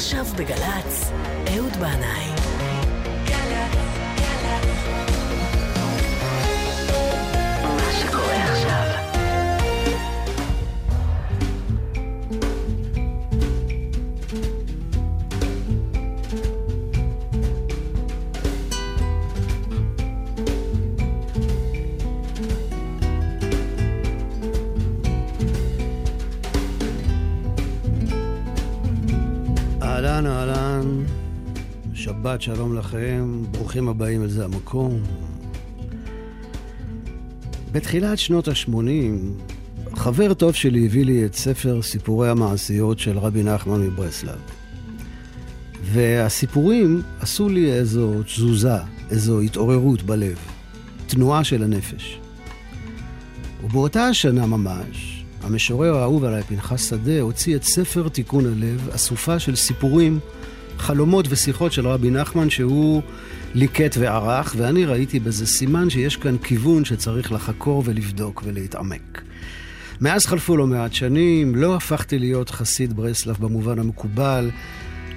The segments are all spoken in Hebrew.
עכשיו בגלץ, אהוד בעיניי. מה שקורה עכשיו. אהלן, שבת שלום לכם, ברוכים הבאים אל זה המקום. בתחילת שנות ה-80, חבר טוב שלי הביא לי את ספר סיפורי המעשיות של רבי נחמן מברסלב. והסיפורים עשו לי איזו תזוזה, איזו התעוררות בלב, תנועה של הנפש. ובאותה השנה ממש, המשורר האהוב עליי, פנחס שדה, הוציא את ספר תיקון הלב, אסופה של סיפורים, חלומות ושיחות של רבי נחמן, שהוא ליקט וערך, ואני ראיתי בזה סימן שיש כאן כיוון שצריך לחקור ולבדוק ולהתעמק. מאז חלפו לו מעט שנים, לא הפכתי להיות חסיד ברסלב במובן המקובל,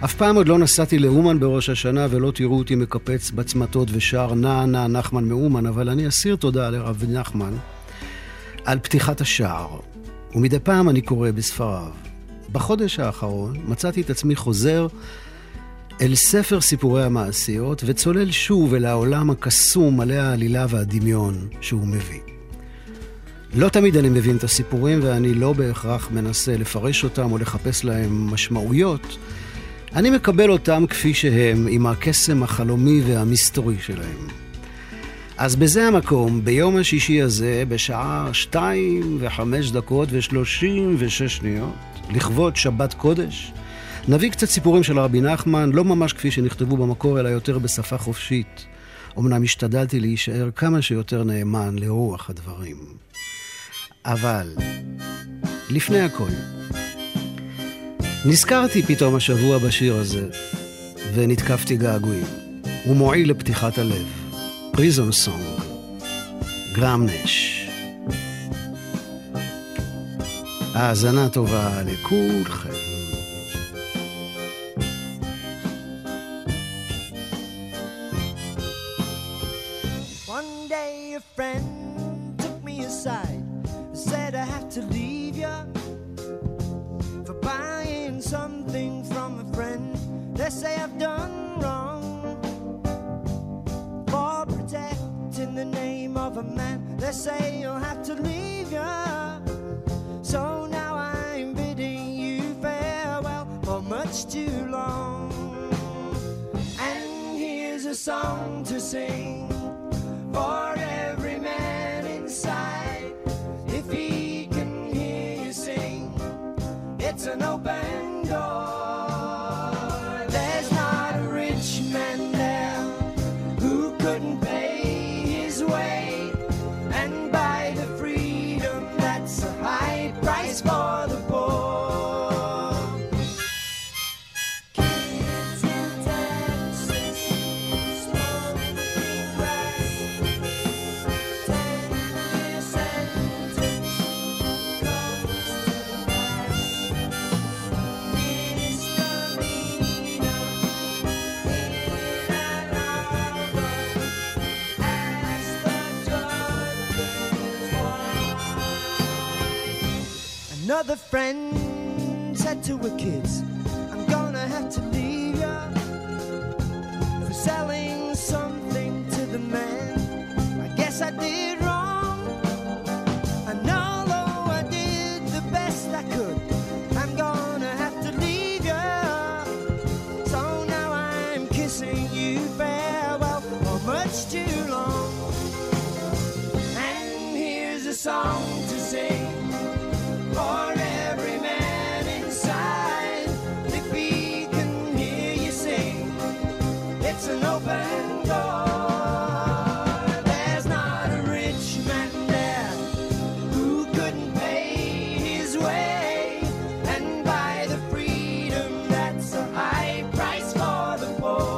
אף פעם עוד לא נסעתי לאומן בראש השנה, ולא תראו אותי מקפץ בצמתות ושר נע נע נחמן מאומן, אבל אני אסיר תודה לרבי נחמן על פתיחת השער. ומדי פעם אני קורא בספריו. בחודש האחרון מצאתי את עצמי חוזר אל ספר סיפורי המעשיות, וצולל שוב אל העולם הקסום מלא העלילה והדמיון שהוא מביא. לא תמיד אני מבין את הסיפורים, ואני לא בהכרח מנסה לפרש אותם או לחפש להם משמעויות. אני מקבל אותם כפי שהם, עם הקסם החלומי והמיסטורי שלהם. אז בזה המקום, ביום השישי הזה, בשעה 2:05:36, לכבוד שבת קודש, נביא קצת סיפורים של רבי נחמן, לא ממש כפי שנכתבו במקור, אלא יותר בשפה חופשית. אמנם השתדלתי להישאר כמה שיותר נאמן לרוח הדברים. אבל, לפני הכל, נזכרתי פתאום השבוע בשיר הזה, ונתקפתי געגועים. הוא מועיל לפתיחת הלב. פריזון סונג, גרם נש. האזנה טובה לכולכם. One day a friend took me aside, said I have to leave you for buying something from a friend. They say I've done wrong in the name of a man. They say you'll have to leave ya, so now I'm bidding you farewell for much too long. And here's a song to sing for every man inside. If he can hear you sing, it's an open door. Another friend said to her kids, I'm gonna have to leave ya for selling something to the man. I guess I did wrong, and although I did the best I could, I'm gonna have to leave ya, so now I'm kissing you farewell for much too long. And here's a song to sing for every man inside. If we can hear you sing, it's an open door. There's not a rich man there who couldn't pay his way and buy the freedom that's a high price for the poor.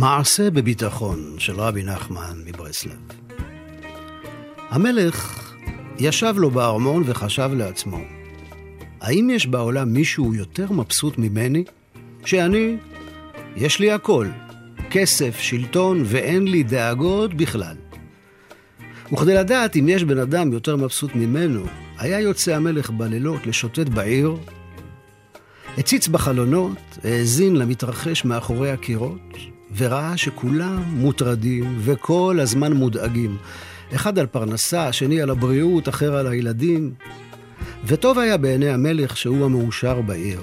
מעשה בביטחון של רבי נחמן מברסלב. המלך ישב לו בארמון וחשב לעצמו, האם יש בעולם מישהו יותר מבסוט ממני? שאני, יש לי הכל, כסף, שלטון, ואין לי דאגות בכלל. וכדי לדעת אם יש בן אדם יותר מבסוט ממנו, היה יוצא המלך בלילות לשוטט בעיר, הציץ בחלונות, האזין למתרחש מאחורי הקירות, וראה שכולם מוטרדים וכל הזמן מודאגים. אחד על פרנסה, השני על הבריאות, אחר על הילדים. וטוב היה בעיני המלך שהוא המאושר בעיר.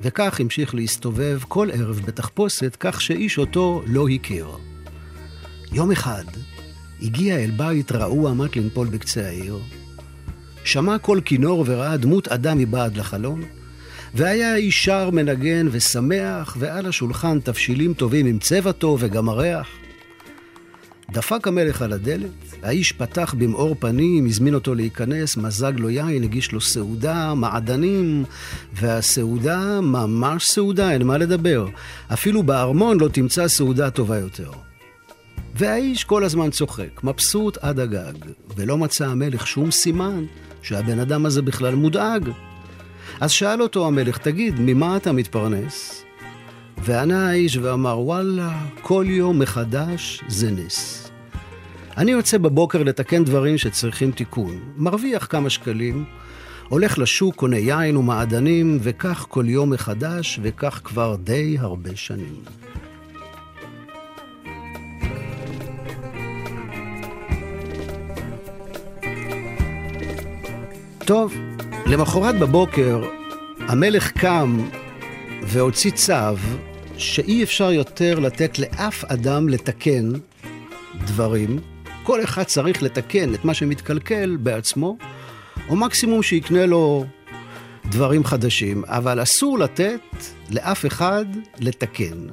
וכך המשיך להסתובב כל ערב בתחפושת, כך שאיש אותו לא הכיר. יום אחד הגיע אל בית רעוע עמד לנפול בקצה העיר. שמע כל כינור וראה דמות אדם מבעד לחלון, והיה אישר מנגן ושמח, ועל השולחן תבשילים טובים עם צבע טוב וגם הריח. דפק המלך על הדלת, האיש פתח במאור פנים, הזמין אותו להיכנס, מזג לו יין, הגיש לו סעודה, מעדנים, והסעודה ממש סעודה, אין מה לדבר. אפילו בארמון לא תמצא סעודה טובה יותר. והאיש כל הזמן צוחק, מבסוט עד הגג, ולא מצא המלך שום סימן שהבן אדם הזה בכלל מודאג. אז שאל אותו המלך, תגיד, ממה אתה מתפרנס? וענה האיש ואמר, וואלה, כל יום מחדש זה נס. אני יוצא בבוקר לתקן דברים שצריכים תיקון, מרוויח כמה שקלים, הולך לשוק, קונה יין ומעדנים, וכך כל יום מחדש, וכך כבר די הרבה שנים. טוב, למחרת בבוקר המלך קם והוציא צו שאי אפשר יותר לתת לאף אדם לתקן דברים. כל אחד צריך לתקן את מה שמתקלקל בעצמו, או מקסימום שיקנה לו דברים חדשים, אבל אסור לתת לאף אחד לתקן.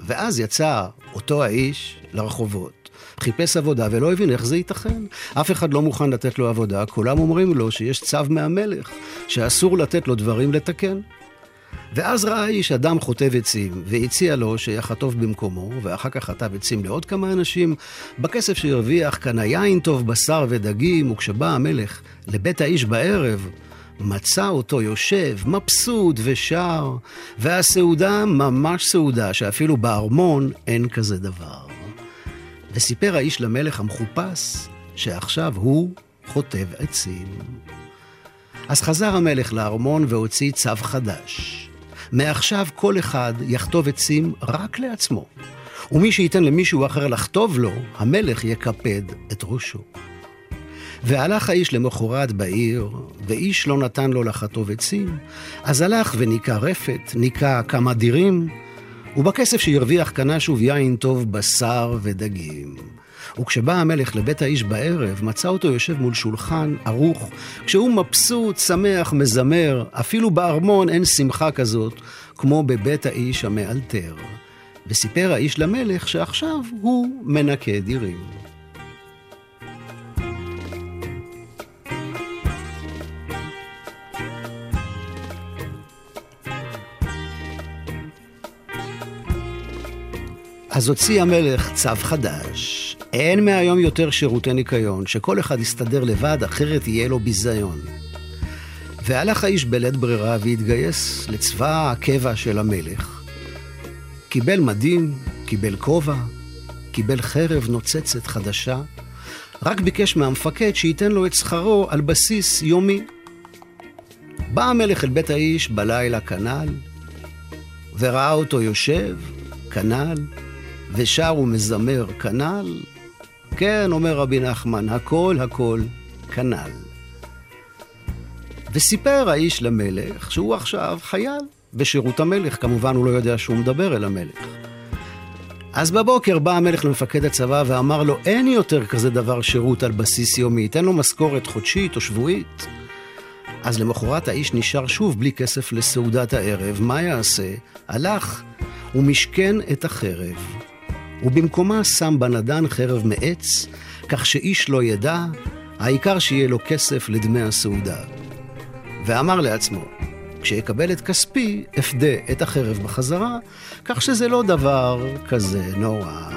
ואז יצא אותו האיש לרחובות, חיפש עבודה ולא הבין איך זה ייתכן. אף אחד לא מוכן לתת לו עבודה, כולם אומרים לו שיש צו מהמלך, שאסור לתת לו דברים לתקן. ואז ראה האיש אדם חוטב עצים, והציע לו שיחטוף במקומו, ואחר כך חטב עצים לעוד כמה אנשים. בכסף שהרוויח קנה יין טוב, בשר ודגים, וכשבא המלך לבית האיש בערב, מצא אותו יושב, מבסוט ושר, והסעודה ממש סעודה, שאפילו בארמון אין כזה דבר. וסיפר האיש למלך המחופש, שעכשיו הוא חוטב עצים. אז חזר המלך לארמון והוציא צו חדש. מעכשיו כל אחד יכתוב עצים רק לעצמו, ומי שייתן למישהו אחר לכתוב לו, המלך יקפד את ראשו. והלך האיש למחרת בעיר, ואיש לא נתן לו לכתוב עצים, אז הלך וניקה רפת, ניקה כמה דירים, ובכסף שירוויח קנה שוב יין טוב, בשר ודגים. וכשבא המלך לבית האיש בערב, מצא אותו יושב מול שולחן ערוך, כשהוא מבסוט, שמח, מזמר. אפילו בארמון אין שמחה כזאת, כמו בבית האיש המאלתר. וסיפר האיש למלך שעכשיו הוא מנקה דירים. אז הוציא המלך צו חדש. אין מהיום יותר שירותי ניקיון, שכל אחד יסתדר לבד, אחרת יהיה לו ביזיון. והלך האיש בלית ברירה והתגייס לצבא הקבע של המלך. קיבל מדים, קיבל כובע, קיבל חרב נוצצת חדשה, רק ביקש מהמפקד שייתן לו את שכרו על בסיס יומי. בא המלך אל בית האיש בלילה כנל, וראה אותו יושב כנל, ושר ומזמר כנל. כן, אומר רבי נחמן, הכל הכל כנל. וסיפר האיש למלך שהוא עכשיו חייל בשירות המלך, כמובן הוא לא יודע שהוא מדבר אל המלך. אז בבוקר בא המלך למפקד הצבא ואמר לו, אין יותר כזה דבר שירות על בסיס יומי, תן לו משכורת חודשית או שבועית. אז למחרת האיש נשאר שוב בלי כסף לסעודת הערב, מה יעשה? הלך ומשכן את החרב. ובמקומה שם בנדן חרב מעץ, כך שאיש לא ידע, העיקר שיהיה לו כסף לדמי הסעודה. ואמר לעצמו, כשיקבל את כספי, אפדה את החרב בחזרה, כך שזה לא דבר כזה נורא.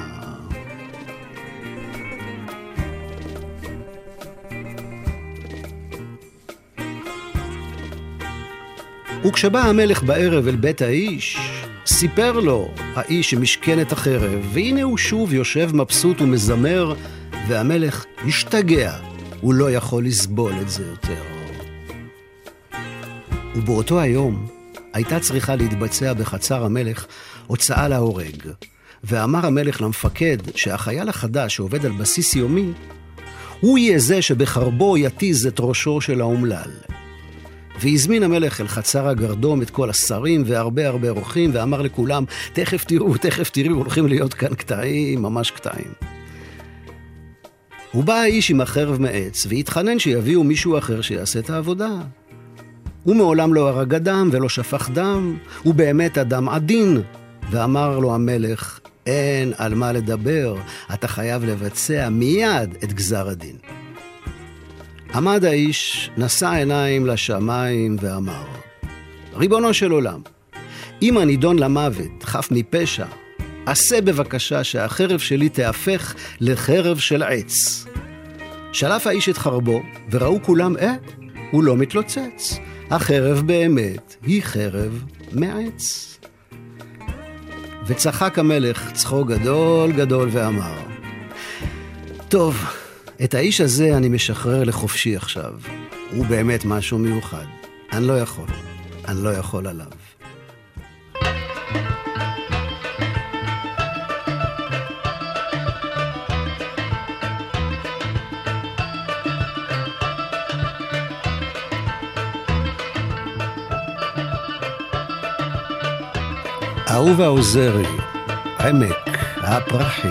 וכשבא המלך בערב אל בית האיש, סיפר לו האיש שמשכן את החרב, והנה הוא שוב יושב מבסוט ומזמר, והמלך השתגע, הוא לא יכול לסבול את זה יותר. ובאותו היום הייתה צריכה להתבצע בחצר המלך הוצאה להורג, ואמר המלך למפקד שהחייל החדש שעובד על בסיס יומי, הוא יהיה זה שבחרבו יתיז את ראשו של האומלל. והזמין המלך אל חצר הגרדום את כל השרים והרבה הרבה אורחים, ואמר לכולם, תכף תראו, תכף תראו, הולכים להיות כאן קטעים, ממש קטעים. הוא בא האיש עם החרב מעץ, והתחנן שיביאו מישהו אחר שיעשה את העבודה. הוא מעולם לא הרג אדם ולא שפך דם, הוא באמת אדם עדין. ואמר לו המלך, אין על מה לדבר, אתה חייב לבצע מיד את גזר הדין. עמד האיש, נשא עיניים לשמיים ואמר, ריבונו של עולם, אם הנידון למוות חף מפשע, עשה בבקשה שהחרב שלי תהפך לחרב של עץ. שלף האיש את חרבו, וראו כולם, הוא לא מתלוצץ. החרב באמת היא חרב מעץ. וצחק המלך צחוק גדול גדול ואמר, טוב, את האיש הזה אני משחרר לחופשי עכשיו. הוא באמת משהו מיוחד. אני לא יכול עליו. אהובה עוזרי, עמק הפרחים.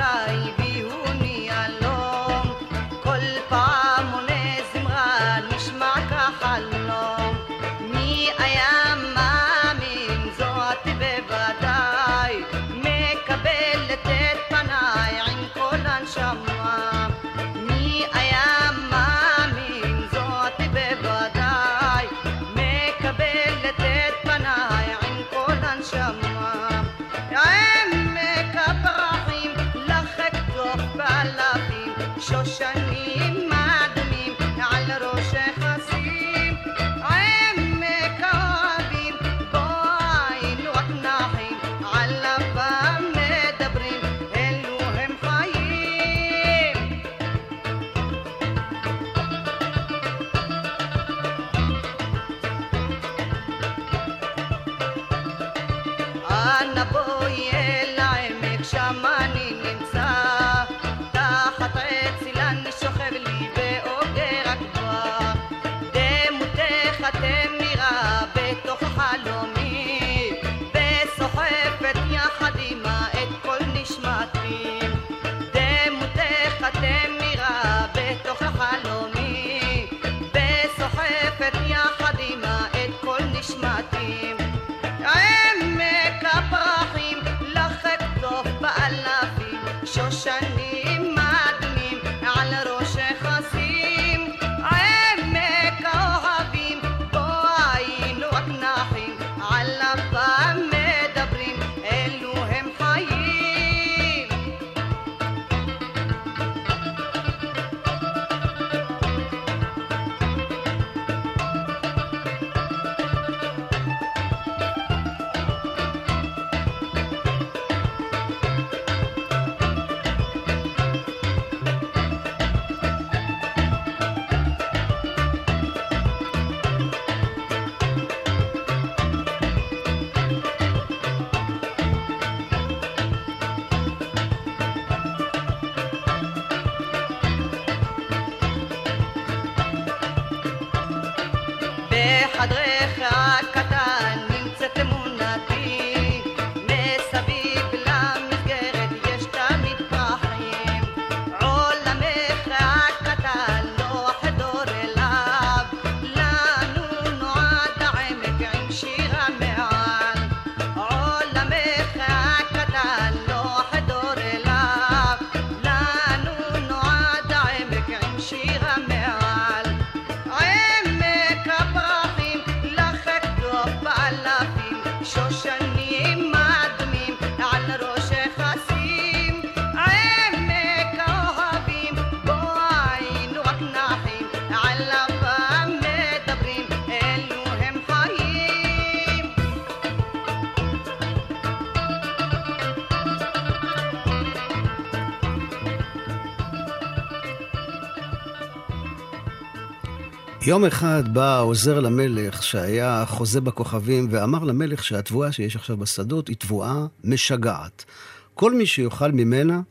יום אחד בא עוזר למלך שהיה חוזה בכוכבים ואמר למלך שהתבואה שיש עכשיו בשדות היא תבואה משגעת. כל מי שיוכל ממנה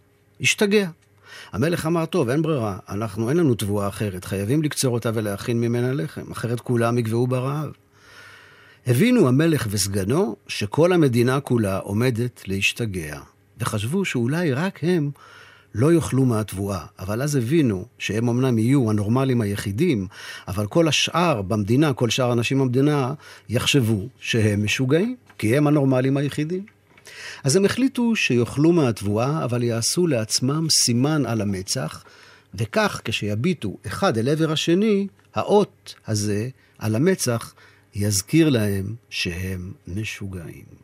ישתגע. המלך אמר, טוב, אין ברירה, אין לנו תבואה אחרת, חייבים לקצור אותה ולהכין ממנה לחם, אחרת כולם יגוועו ברעב. הבינו המלך וסגנו שכל המדינה כולה עומדת להשתגע, וחשבו שאולי רק הם לא יאכלו מהתבואה, אבל אז הבינו שהם אמנם יהיו הנורמלים היחידים, אבל כל השאר במדינה, כל שאר האנשים במדינה, יחשבו שהם משוגעים, כי הם הנורמלים היחידים. אז הם החליטו שיאכלו מהתבואה, אבל יעשו לעצמם סימן על המצח, וכך כשיביטו אחד אל עבר השני, האות הזה על המצח יזכיר להם שהם משוגעים.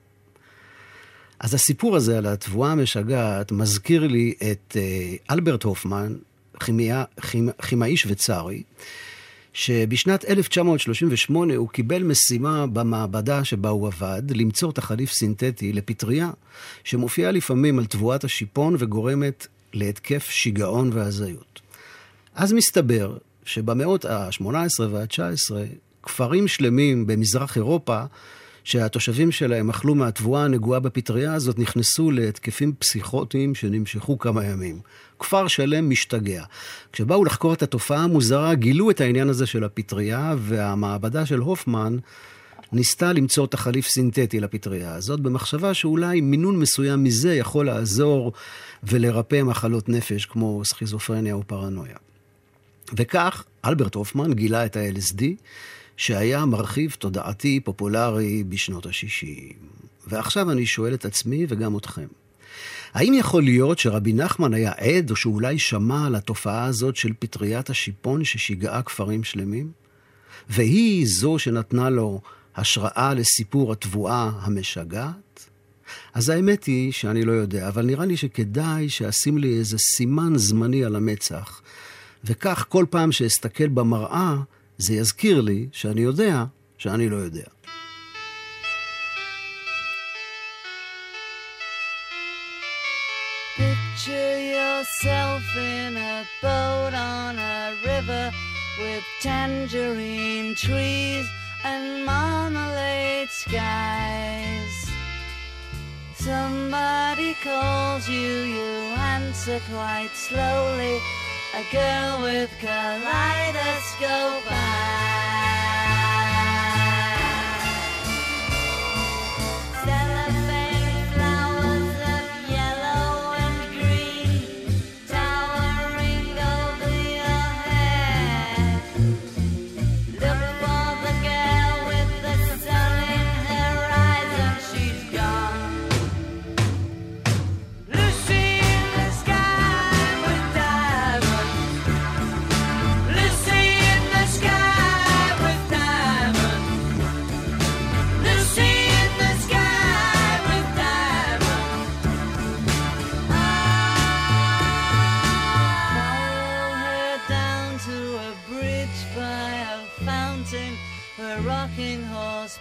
אז הסיפור הזה על התבואה המשגעת מזכיר לי את אלברט הופמן, כימאי שוויצרי, שבשנת 1938 הוא קיבל משימה במעבדה שבה הוא עבד, למצוא תחליף סינתטי לפטריה, שמופיעה לפעמים על תבואת השיפון וגורמת להתקף שיגעון והזיות. אז מסתבר שבמאות ה-18 וה-19, כפרים שלמים במזרח אירופה, שהתושבים שלהם אכלו מהתבואה הנגועה בפטריה הזאת, נכנסו להתקפים פסיכוטיים שנמשכו כמה ימים. כפר שלם משתגע. כשבאו לחקור את התופעה המוזרה, גילו את העניין הזה של הפטריה, והמעבדה של הופמן ניסתה למצוא תחליף סינתטי לפטריה הזאת, במחשבה שאולי מינון מסוים מזה יכול לעזור ולרפא מחלות נפש, כמו סכיזופרניה או פרנויה. וכך, אלברט הופמן גילה את ה-LSD, שהיה מרחיב תודעתי פופולרי בשנות ה-60. ועכשיו אני שואל את עצמי וגם אתכם, האם יכול להיות שרבי נחמן היה עד, או שאולי שמע על התופעה הזאת של פטריית השיפון ששיגעה כפרים שלמים? והיא זו שנתנה לו השראה לסיפור התבואה המשגעת? אז האמת היא שאני לא יודע, אבל נראה לי שכדאי שאשים לי איזה סימן זמני על המצח, וכך כל פעם שאסתכל במראה, זה יזכיר לי שאני יודע שאני לא יודע. Picture yourself in a boat on a river with tangerine trees and marmalade skies. Somebody calls you, you answer quite slowly. A girl with kaleidoscope eyes. Cellophane flowers of yellow and green, towering over your head. Look for the girl with the sun in her eyes and she's gone.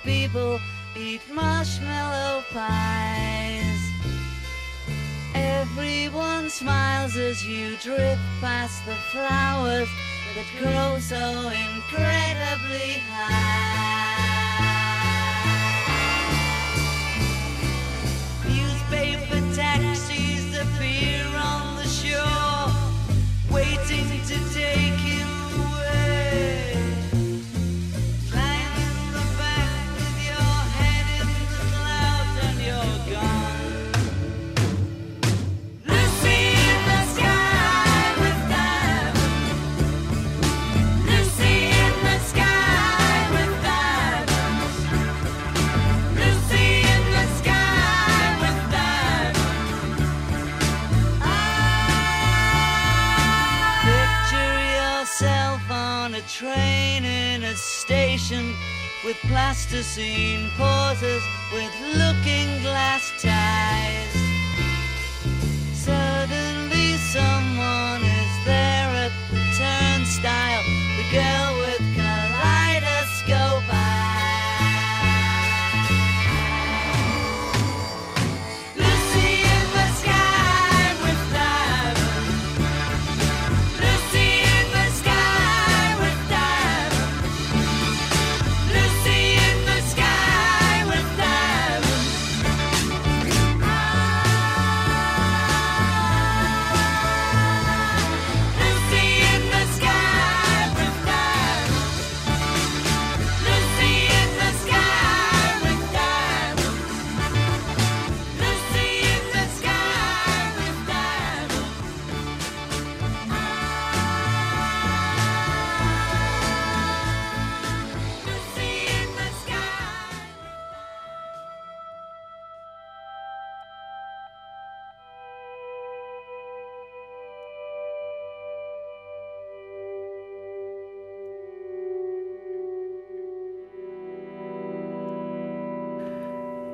People eat marshmallow pies. Everyone smiles as you drift past the flowers that grow so incredibly high. Newspaper taxis appear on the shore, waiting to take you away. plasticine pauses with looking glass ties. Suddenly someone is there at the turnstile, the girl with kaleidoscope eyes. Lucy in the sky with diamonds. Lucy in the sky with diamonds. Lucy in the sky with diamonds. Lucy in the sky with diamonds. Lucy in the sky with diamonds. Lucy in the sky with diamonds. Lucy in the sky.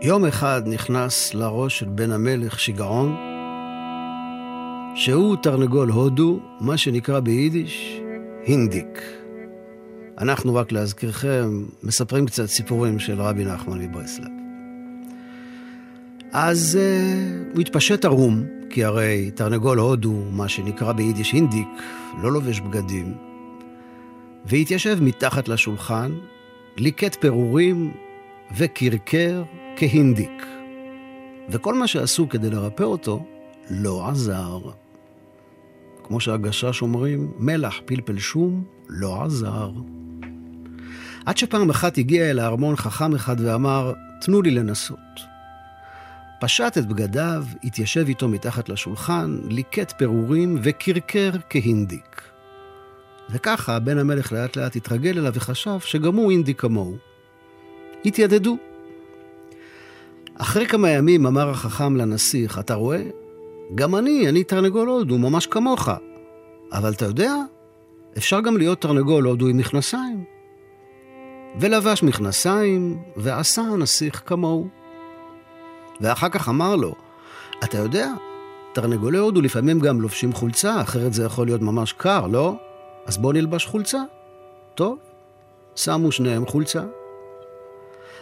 יום אחד נכנס לראש של בן המלך שיגעון, שהוא תרנגול הודו, מה שנקרא ביידיש הינדיק. אנחנו, רק להזכירכם, מספרים קצת סיפורים של רבי נחמן מברסלב. אז הוא התפשט ערום, כי הרי תרנגול הודו, מה שנקרא ביידיש הינדיק, לא לובש בגדים, והתיישב מתחת לשולחן, ליקט פירורים וקרקר כהינדיק, וכל מה שעשו כדי לרפא אותו לא עזר. כמו שהגשש אומרים, מלח פלפל שום לא עזר. עד שפעם אחת הגיע אל הארמון חכם אחד ואמר, תנו לי לנסות. פשט את בגדיו, התיישב איתו מתחת לשולחן, ליקט פירורים וקרקר כהינדיק. וככה בן המלך לאט לאט התרגל אליו וחשב שגם הוא הינדיק כמוהו. התיידדו. אחרי כמה ימים אמר החכם לנסיך, אתה רואה? גם אני תרנגול הודו, ממש כמוך. אבל אתה יודע? אפשר גם להיות תרנגול הודו עם מכנסיים. ולבש מכנסיים, ועשה הנסיך כמוהו. ואחר כך אמר לו, אתה יודע? תרנגולי הודו לפעמים גם לובשים חולצה, אחרת זה יכול להיות ממש קר, לא? אז בוא נלבש חולצה. טוב, שמו שניהם חולצה.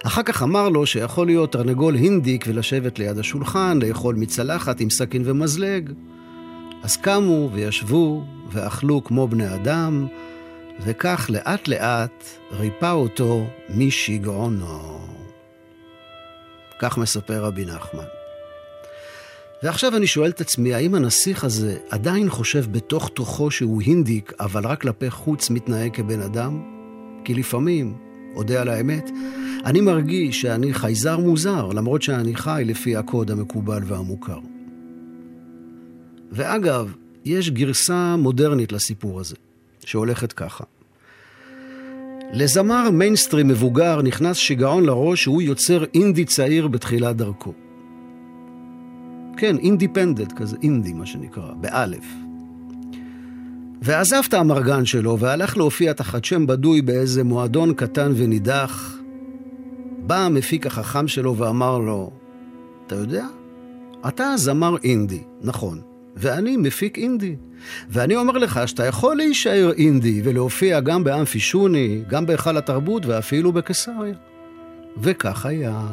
אחר כך אמר לו שיכול להיות תרנגול הינדיק ולשבת ליד השולחן, לאכול מצלחת עם סכין ומזלג. אז קמו וישבו ואכלו כמו בני אדם, וכך לאט לאט ריפא אותו משגעונו. כך מספר רבי נחמן. ועכשיו אני שואל את עצמי, האם הנסיך הזה עדיין חושב בתוך תוכו שהוא הינדיק, אבל רק לפה חוץ מתנהג כבן אדם? כי לפעמים, יודע על האמת, אני מרגיש שאני חייזר מוזר, למרות שאני חי לפי הקוד המקובל והמוכר. ואגב, יש גרסה מודרנית לסיפור הזה, שהולכת ככה. לזמר מיינסטרים מבוגר נכנס שיגעון לראש שהוא יוצר אינדי צעיר בתחילת דרכו. כן, אינדיפנדנט כזה, אינדי מה שנקרא, באלף. ועזב את המרגן שלו והלך להופיע תחת שם בדוי באיזה מועדון קטן ונידח. בא המפיק החכם שלו ואמר לו, אתה יודע? אתה זמר אינדי, נכון, ואני מפיק אינדי. ואני אומר לך שאתה יכול להישאר אינדי ולהופיע גם באמפי שוני, גם בהיכל התרבות ואפילו בקיסריה. וכך היה.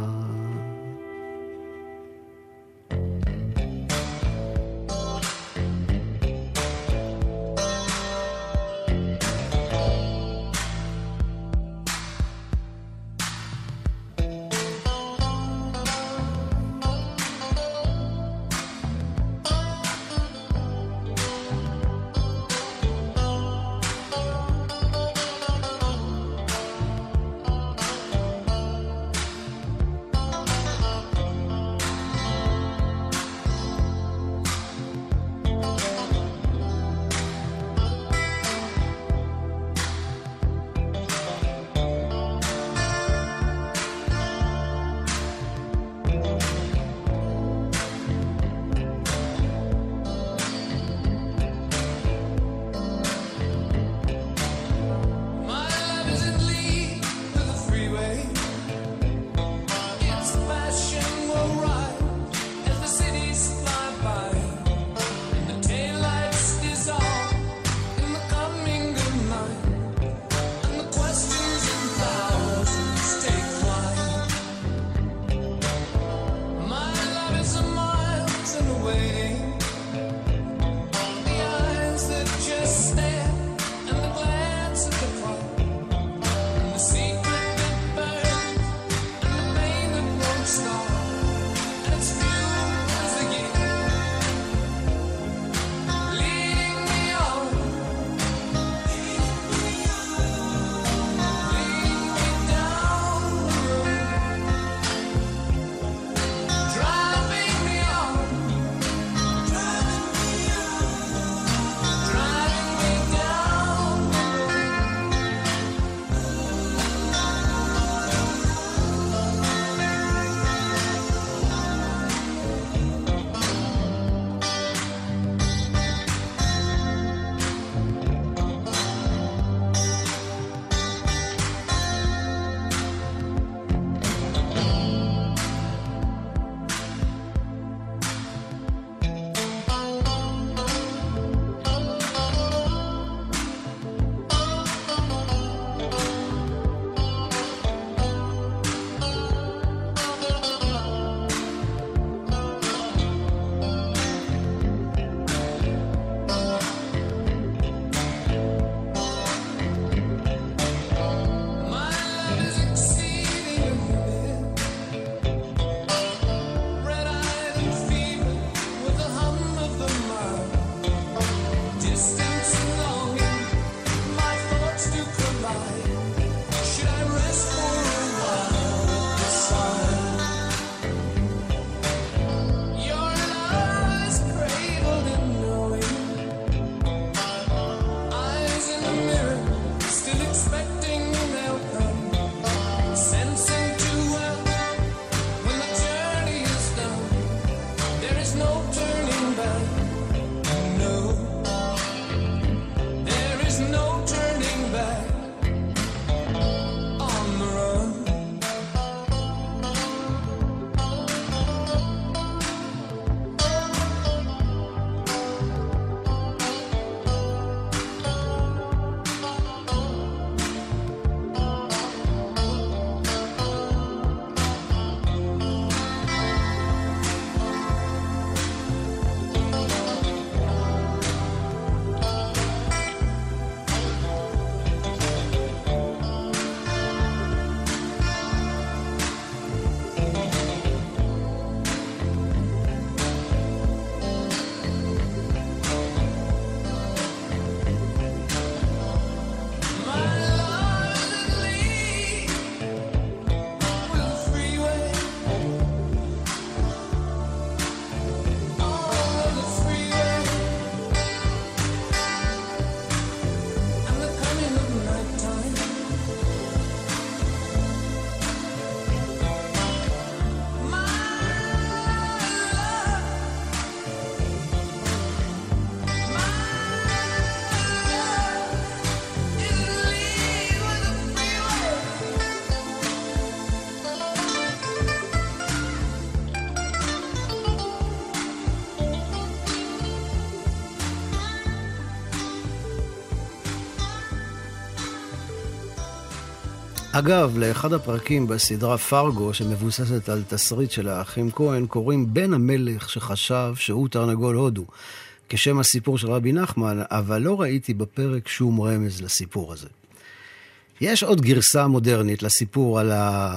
אגב, לאחד הפרקים בסדרה פרגו, שמבוססת על תסריט של האחים כהן, קוראים בן המלך שחשב שהוא תרנגול הודו, כשם הסיפור של רבי נחמן, אבל לא ראיתי בפרק שום רמז לסיפור הזה. יש עוד גרסה מודרנית לסיפור על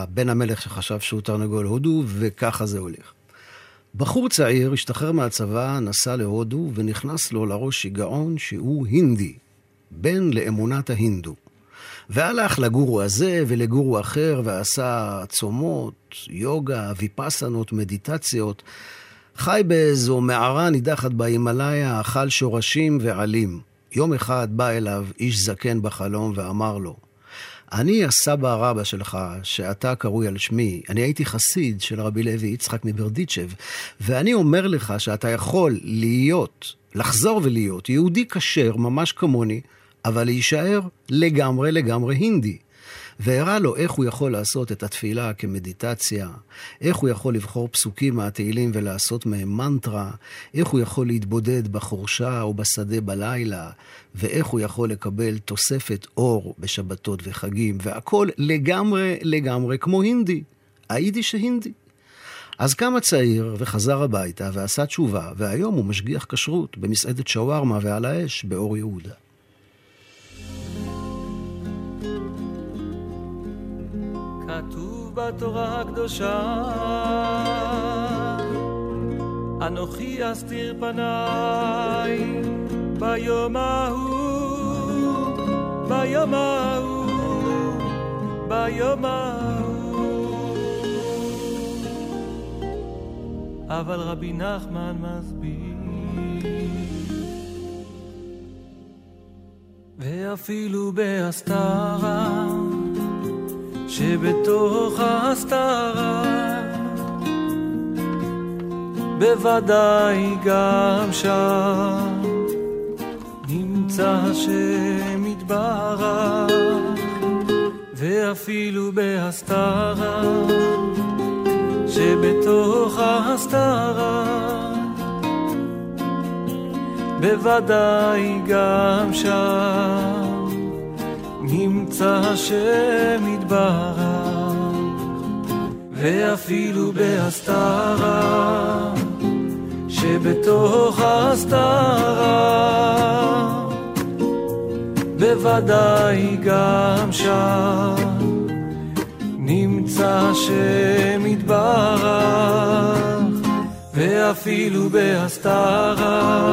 בן המלך שחשב שהוא תרנגול הודו, וככה זה הולך. בחור צעיר השתחרר מהצבא, נסע להודו, ונכנס לו לראש שיגעון שהוא הינדי, בן לאמונת ההינדו. והלך לגורו הזה ולגורו אחר, ועשה צומות, יוגה, ויפסנות, מדיטציות. חי באיזו מערה נידחת בהימלאיה, אכל שורשים ועלים. יום אחד בא אליו איש זקן בחלום ואמר לו, אני הסבא רבא שלך, שאתה קרוי על שמי, אני הייתי חסיד של רבי לוי יצחק מברדיצ'ב, ואני אומר לך שאתה יכול לחזור ולהיות יהודי כשר ממש כמוני, אבל להישאר לגמרי הינדי. והראה לו איך הוא יכול לעשות את התפילה כמדיטציה, איך הוא יכול לבחור פסוקים מהתהילים ולעשות מהם מנטרה, איך הוא יכול להתבודד בחורשה או בשדה בלילה, ואיך הוא יכול לקבל תוספת אור בשבתות וחגים, והכל לגמרי כמו הינדי, היידיש ההינדי. אז קם הצעיר וחזר הביתה ועשה תשובה, והיום הוא משגיח כשרות במסעדת שווארמה ועל האש באור יהודה. כתוב בתורה הקדושה, אנוכי אסתיר פניי ביום ההוא. אבל רבי נחמן מסביר, ואפילו בהסתרה, שבתוך ההסתרה בוודאי גם שם נמצא השם יתברך. ואפילו בהסתרה, שבתוך ההסתרה בוודאי גם שם נמצא השם יתברך. ואפילו בהסתרה, שבתוך ההסתרה בוודאי גם שם נמצא השם יתברך. ואפילו בהסתרה,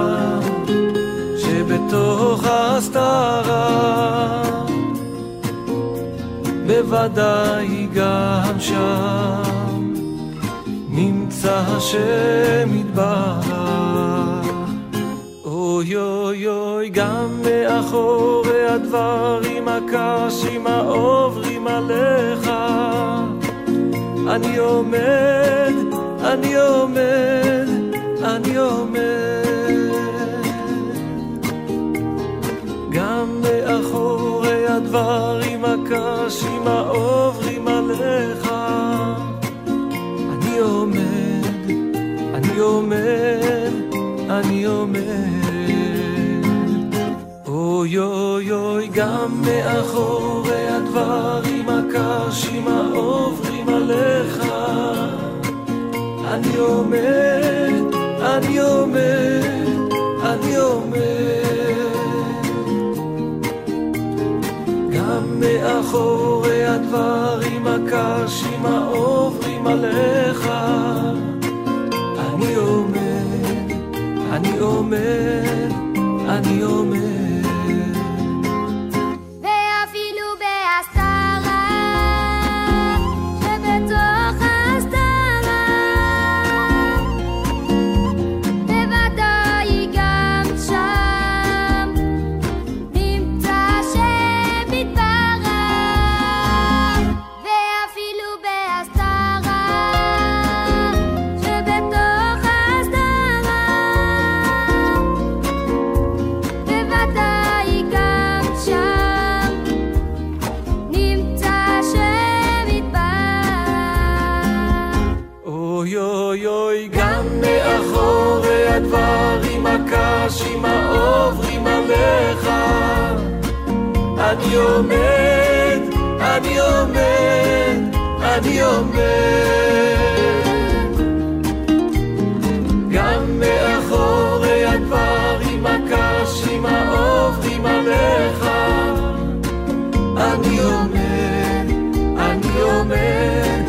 שבתוך ההסתרה בוודאי גם שם נמצא השם יתברך. אוי אוי אוי, גם מאחורי הדברים הקשים העוברים עליך, אני עומד. גם מאחורי הדברים הקשים העוברים עליך, אני עומד. אוי אוי אוי, גם מאחורי הדברים הקשים העוברים עליך, אני עומד. גם מאחורי הדברים הקשים העוברים עליך, אני עומד. אני עומד, אני עומד. גם מאחורי הדברים הקשים, העובדים עליך, אני עומד, אני עומד,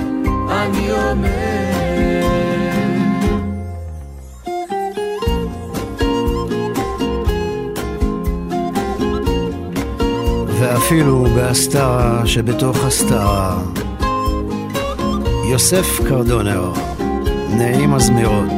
אני עומד. ואפילו בהסתרה שבתוך הסתרה. יוסף קרדונר, נעים הזמירות.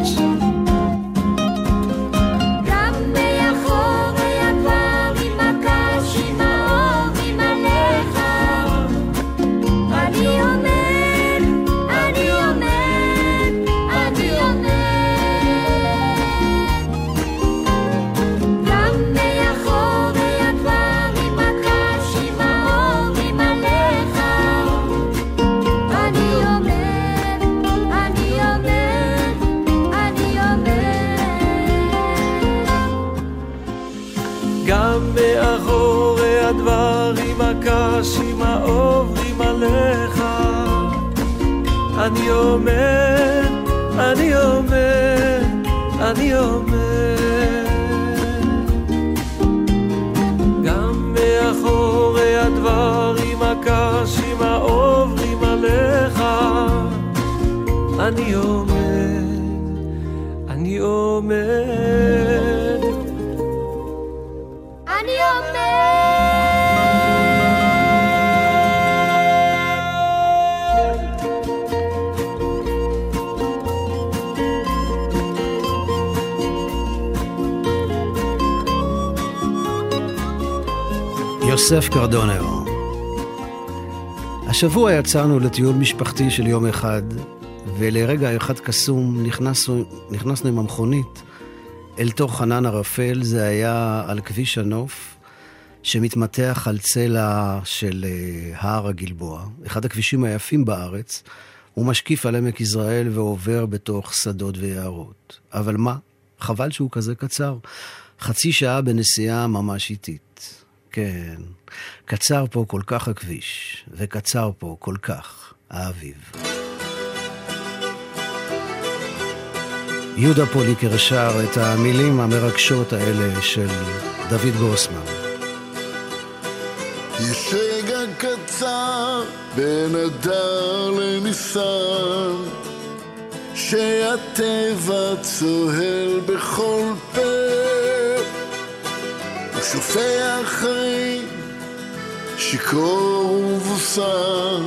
אני עומד, אני עומד, אני עומד. גם מאחורי הדברים הקשים העוברים עליך, אני עומד, אני עומד, אני עומד. יוסף קרדונר. השבוע יצאנו לטיול משפחתי של יום אחד, ולרגע אחד קסום נכנסנו עם המכונית אל תוך חנן הרפל. זה היה על כביש הנוף שמתמתח על צלע של הר הגלבוע, אחד הכבישים היפים בארץ. הוא משקיף על עמק יזרעאל ועובר בתוך שדות ויערות. אבל מה? חבל שהוא כזה קצר. חצי שעה בנסיעה ממש איטית. כן, קצר פה כל כך הכביש, וקצר פה כל כך האביב. יהודה פוליקר שר את המילים המרגשות האלה של דוד גוסמן. יש רגע קצר בין אדר לניסן, שהטבע צוהל בכל פה. שופע חיים שיכור ובוסר,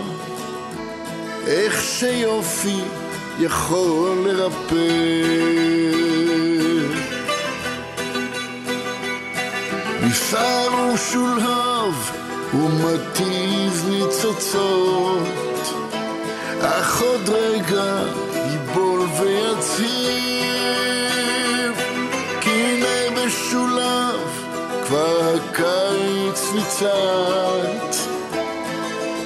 איך שיופי יכול לרפא. ניסר ושולהב ומתיז ניצוצות, אך עוד רגע ייבול ויציב, כי הנה בשולהב והקיץ ניצת,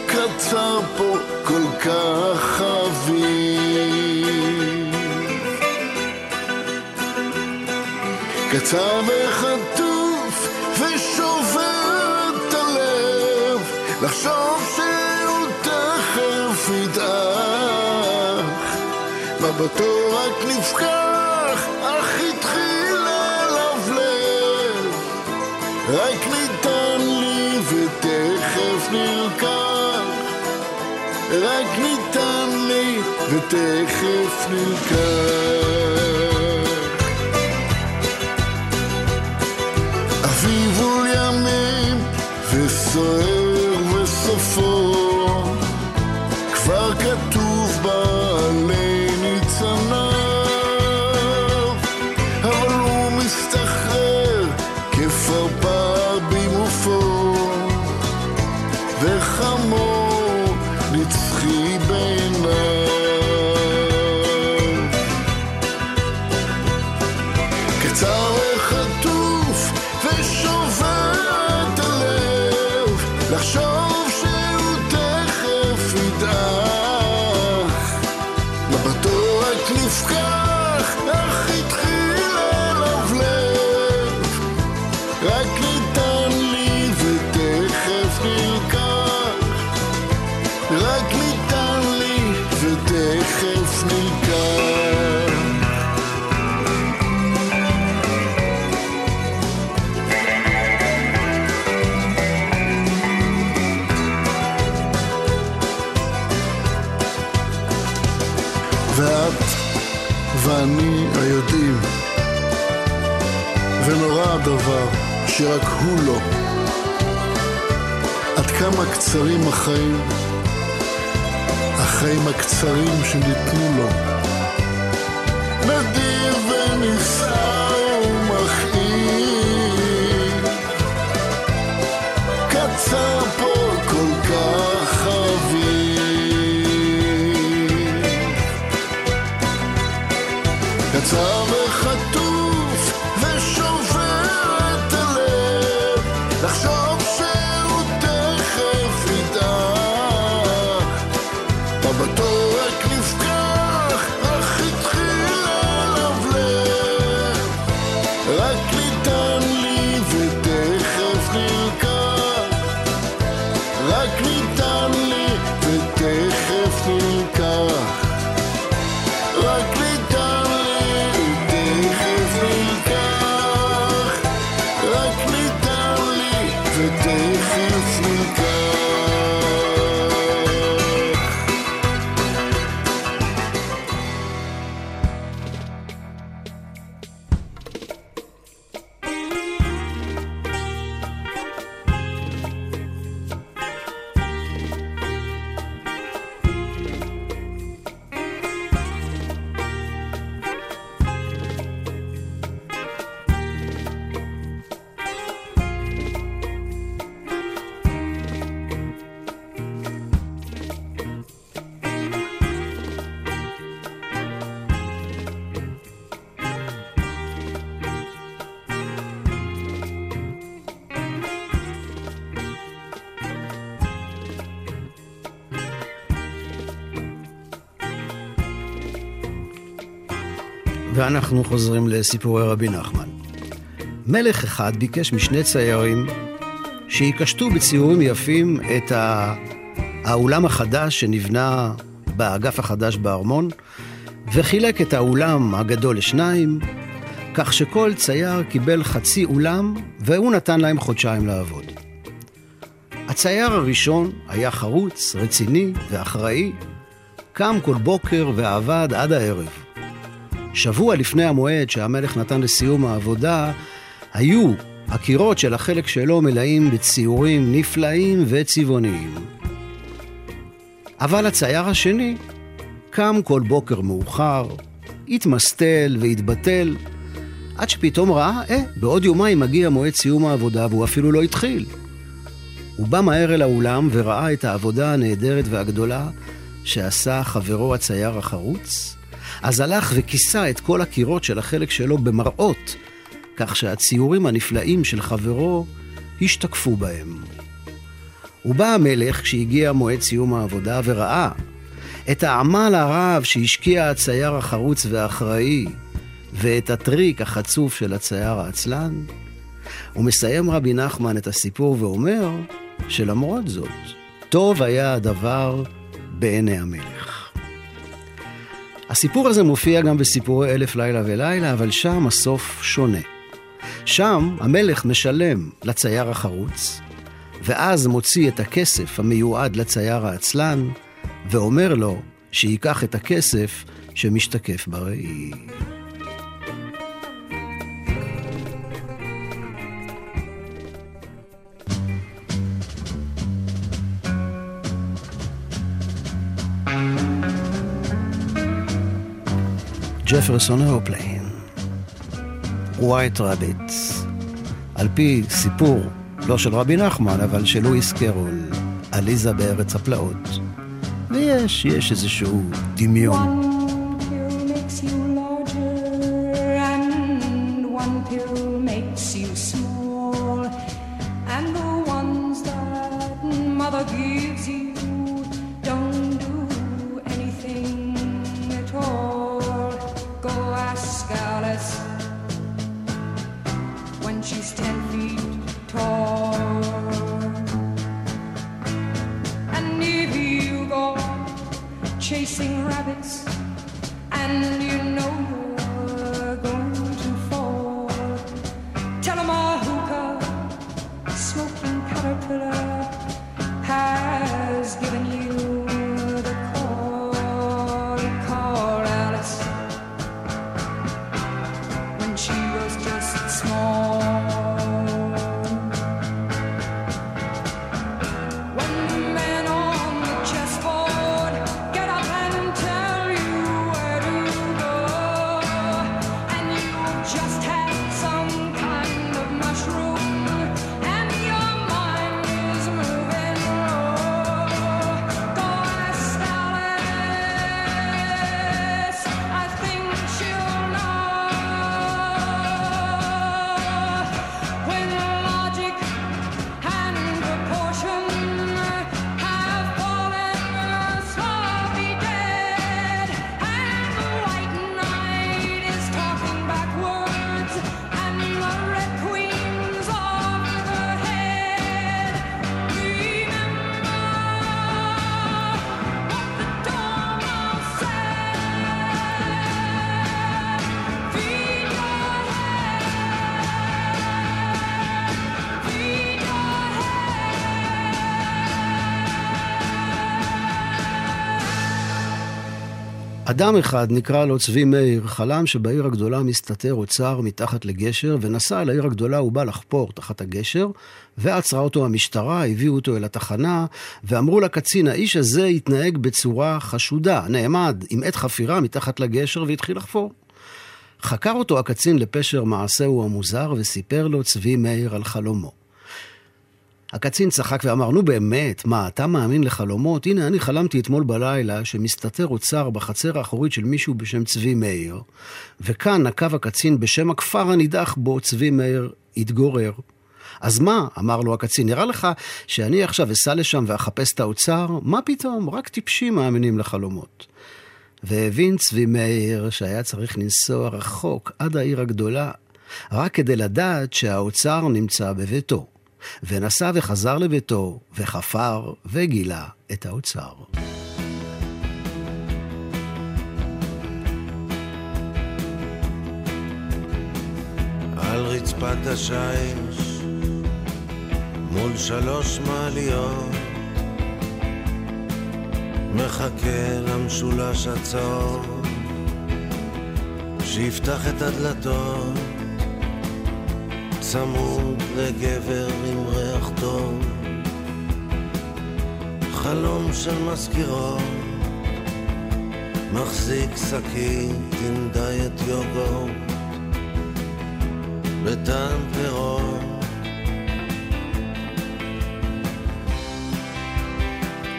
קצר פה כל כך אביב. קצר וחטוף ושובר את הלב, לחשוב שהוא תכף ידעך, ובתור רק נפקח, אך התחיל עליו לב, רק ניתן לי ותכף נרקח, רק ניתן לי ותכף נרקח. אביב הוא ימים וסוער וסופו, כבר כתוב בעלי ניצניו, אבל הוא מסתחרר כפרפר וחמור נצחי בעיניו. סוף נלקח. ואת ואני היודעים, ונורא הדבר שרק הוא לא, עד כמה קצרים החיים, החיים הקצרים שניתנו לו. נדיר וניסה ומחאיר, קצר פה כל כך חביר, קצר וחטוף ושובר את הלב, לחשוב ואנחנו חוזרים לסיפורי רבי נחמן. מלך אחד ביקש משני ציירים שיקשטו בציורים יפים את האולם החדש שנבנה באגף החדש בארמון, וחילק את האולם הגדול לשניים, כך שכל צייר קיבל חצי אולם, והוא נתן להם חודשיים לעבוד. הצייר הראשון היה חרוץ, רציני ואחראי, קם כל בוקר ועבד עד הערב. שבוע לפני המועד שהמלך נתן לסיום העבודה, היו הקירות של החלק שלו מלאים בציורים נפלאים וצבעוניים. אבל הצייר השני קם כל בוקר מאוחר, התמסטל והתבטל, עד שפתאום ראה, בעוד יומיים מגיע מועד סיום העבודה והוא אפילו לא התחיל. הוא בא מהר אל האולם וראה את העבודה הנהדרת והגדולה שעשה חברו הצייר החרוץ, אז הלך וכיסה את כל הקירות של החלק שלו במראות, כך שהציורים הנפלאים של חברו השתקפו בהם. ובא המלך כשהגיע מועד סיום העבודה וראה את העמל הרב שהשקיע הצייר החרוץ והאחראי, ואת הטריק החצוף של הצייר העצלן. ומסיים רבי נחמן את הסיפור ואומר שלמרות זאת, טוב היה הדבר בעיני המלך. הסיפור הזה מופיע גם בסיפורי אלף לילה ולילה, אבל שם הסוף שונה. שם המלך משלם לצייר החרוץ, ואז מוציא את הכסף המיועד לצייר העצלן, ואומר לו שיקח את הכסף שמשתקף בראי. ג'פרסון האופליין, ווייט רביט, על פי סיפור לא של רבי נחמן אבל של לואיס קרול, אליזה בארץ הפלאות. ויש איזשהו דמיון. One pill makes you larger and one pill makes you small, and the ones that mother gives you don't do anything at all. Alice, when she's 10 feet tall, and if you go chasing rabbits אדם אחד, נקרא לו צבי מאיר, חלם שבעיר הגדולה מסתתר אוצר מתחת לגשר, ונסע אל העיר הגדולה, הוא בא לחפור תחת הגשר, ועצרה אותו המשטרה, הביאו אותו אל התחנה, ואמרו לקצין, האיש הזה התנהג בצורה חשודה, נעמד עם עת חפירה מתחת לגשר והתחיל לחפור. חקר אותו הקצין לפשר מעשהו המוזר, וסיפר לו צבי מאיר על חלומו. הקצין צחק ואמר, נו באמת, מה, אתה מאמין לחלומות? הנה, אני חלמתי אתמול בלילה שמסתתר אוצר בחצר האחורית של מישהו בשם צבי מאיר, וכאן נקב הקצין בשם הכפר הנידח בו צבי מאיר התגורר. אז מה, אמר לו הקצין, נראה לך שאני עכשיו אסע לשם ואחפש את האוצר? מה פתאום, רק טיפשים מאמינים לחלומות. והבין צבי מאיר שהיה צריך לנסוע רחוק עד העיר הגדולה, רק כדי לדעת שהאוצר נמצא בביתו. ונסע וחזר לביתו, וחפר וגילה את האוצר. על רצפת השיש, מול 3 מעליות, מחכה למשולש הצהוב, שיפתח את הדלתות. צמוד לגבר עם ריח טוב, חלום של מזכירות, מחזיק שקית עם דיאט יוגורט בטעם פירות.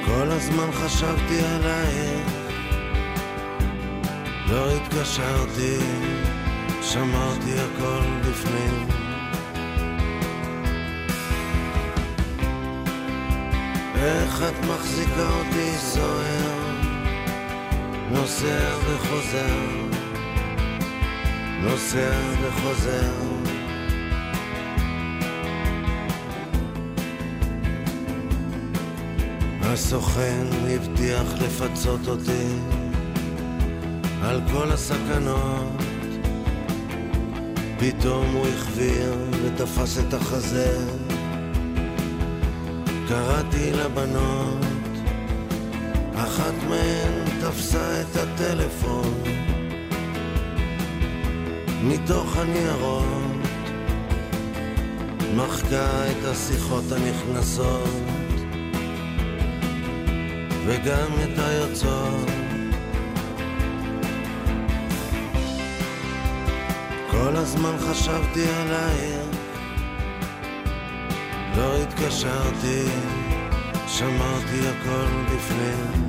כל הזמן חשבתי עלייך, לא התקשרתי, שמרתי הכל בפנים. איך את מחזיקה אותי סוער, נוסע וחוזר, נוסע וחוזר. הסוכן הבטיח לפצות אותי על כל הסכנות, פתאום הוא הכביר ותפס את החזר. קראתי לבנות, אחת מהן תפסה את הטלפון מתוך הניירות, מחקה את השיחות הנכנסות וגם את היוצאות. כל הזמן חשבתי עלייך, לא התקשרתי, שמרתי הכל בפנים.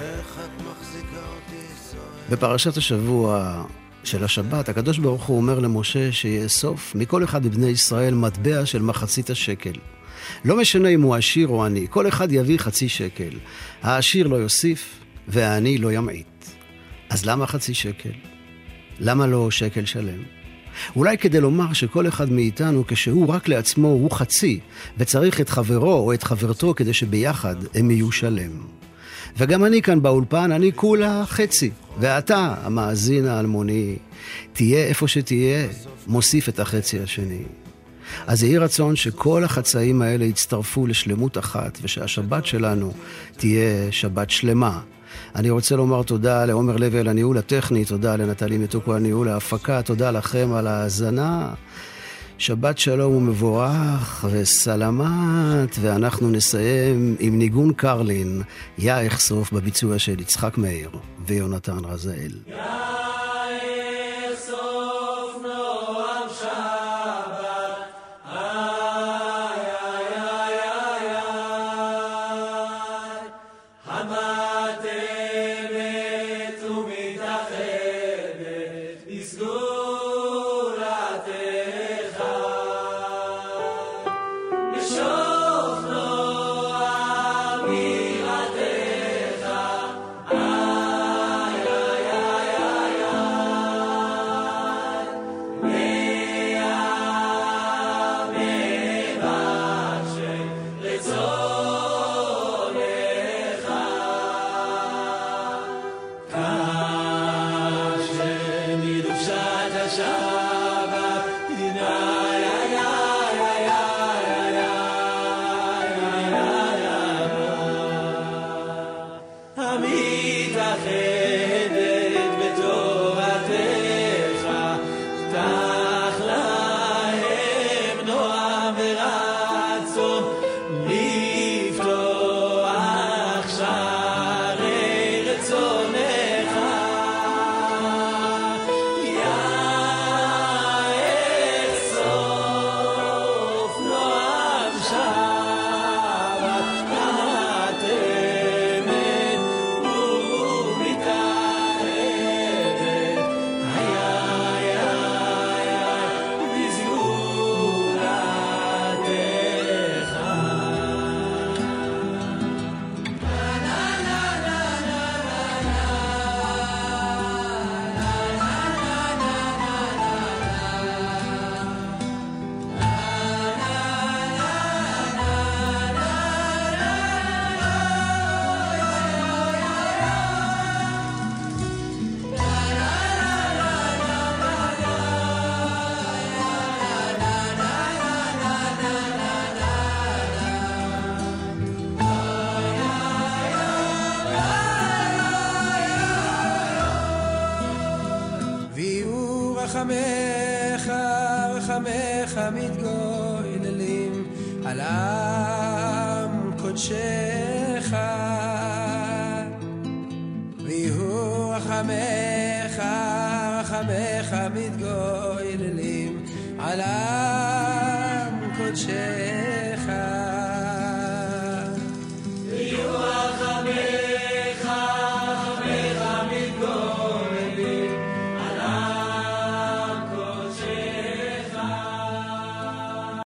איך את מחזיקה אותי סוער. בפרשת השבוע של השבת, הקדוש ברוך הוא אומר למשה שיאסוף מכל אחד מבני ישראל מטבע של מחצית השקל. לא משנה אם הוא עשיר או עני, כל אחד יביא חצי שקל. העשיר לא יוסיף והעני לא ימעיט. אז למה חצי שקל? למה לא שקל שלם? אולי כדי לומר שכל אחד מאיתנו, כשהוא רק לעצמו, הוא חצי, וצריך את חברו או את חברתו כדי שביחד הם יהיו שלם. וגם אני כאן באולפן, אני כולה חצי, ואתה, המאזין האלמוני, תהיה איפה שתהיה, מוסיף את החצי השני. אז יהי רצון שכל החצאים האלה יצטרפו לשלמות אחת, ושהשבת שלנו תהיה שבת שלמה. אני רוצה לומר תודה לעומר לוי על הניהול הטכני, תודה לנטלי מתוקו על ניהול ההפקה, תודה לכם על ההאזנה. שבת שלום ומבורך וסלמת, ואנחנו נסיים עם ניגון קרלין, יא אחסוף, בביצוע של יצחק מאיר ויונתן רזאל. חמיך מתגוללים על עם קודשך.